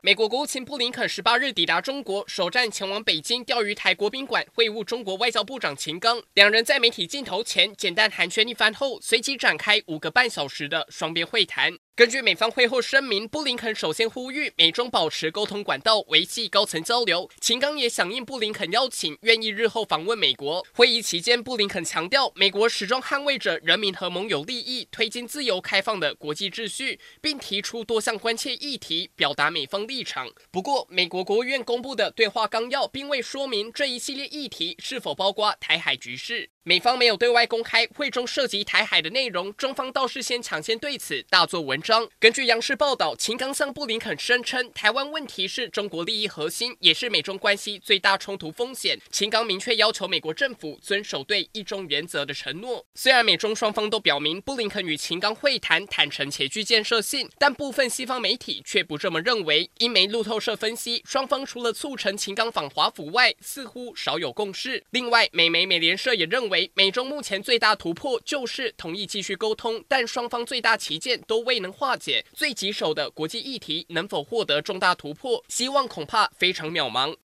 美国国务卿布林肯18日抵达中国，首站前往北京钓鱼台国宾馆会晤中国外交部长秦刚。两人在媒体镜头前简单寒暄一番后，随即展开5个半小时的双边会谈。根据美方会后声明，布林肯首先呼吁美中保持沟通管道，维系高层交流。秦刚也响应布林肯邀请，愿意日后访问美国。会议期间，布林肯强调，美国始终捍卫着人民和盟友利益，推进自由开放的国际秩序，并提出多项关切议题，表达美方立场。不过，美国国务院公布的对话纲要并未说明这一系列议题是否包括台海局势。美方没有对外公开会中涉及台海的内容，中方倒是抢先对此大做文章。根据央视报道，秦刚向布林肯声称，台湾问题是中国利益核心，也是美中关系最大冲突风险。秦刚明确要求美国政府遵守对一中原则的承诺。虽然美中双方都表明布林肯与秦刚会谈坦诚且具建设性，但部分西方媒体却不这么认为。英媒路透社分析，双方除了促成秦刚访华府外，似乎少有共识。另外，美媒美联社也认为，美中目前最大突破就是同意继续沟通，但双方最大旗舰都未能化解，最棘手的国际议题能否获得重大突破，希望恐怕非常渺茫。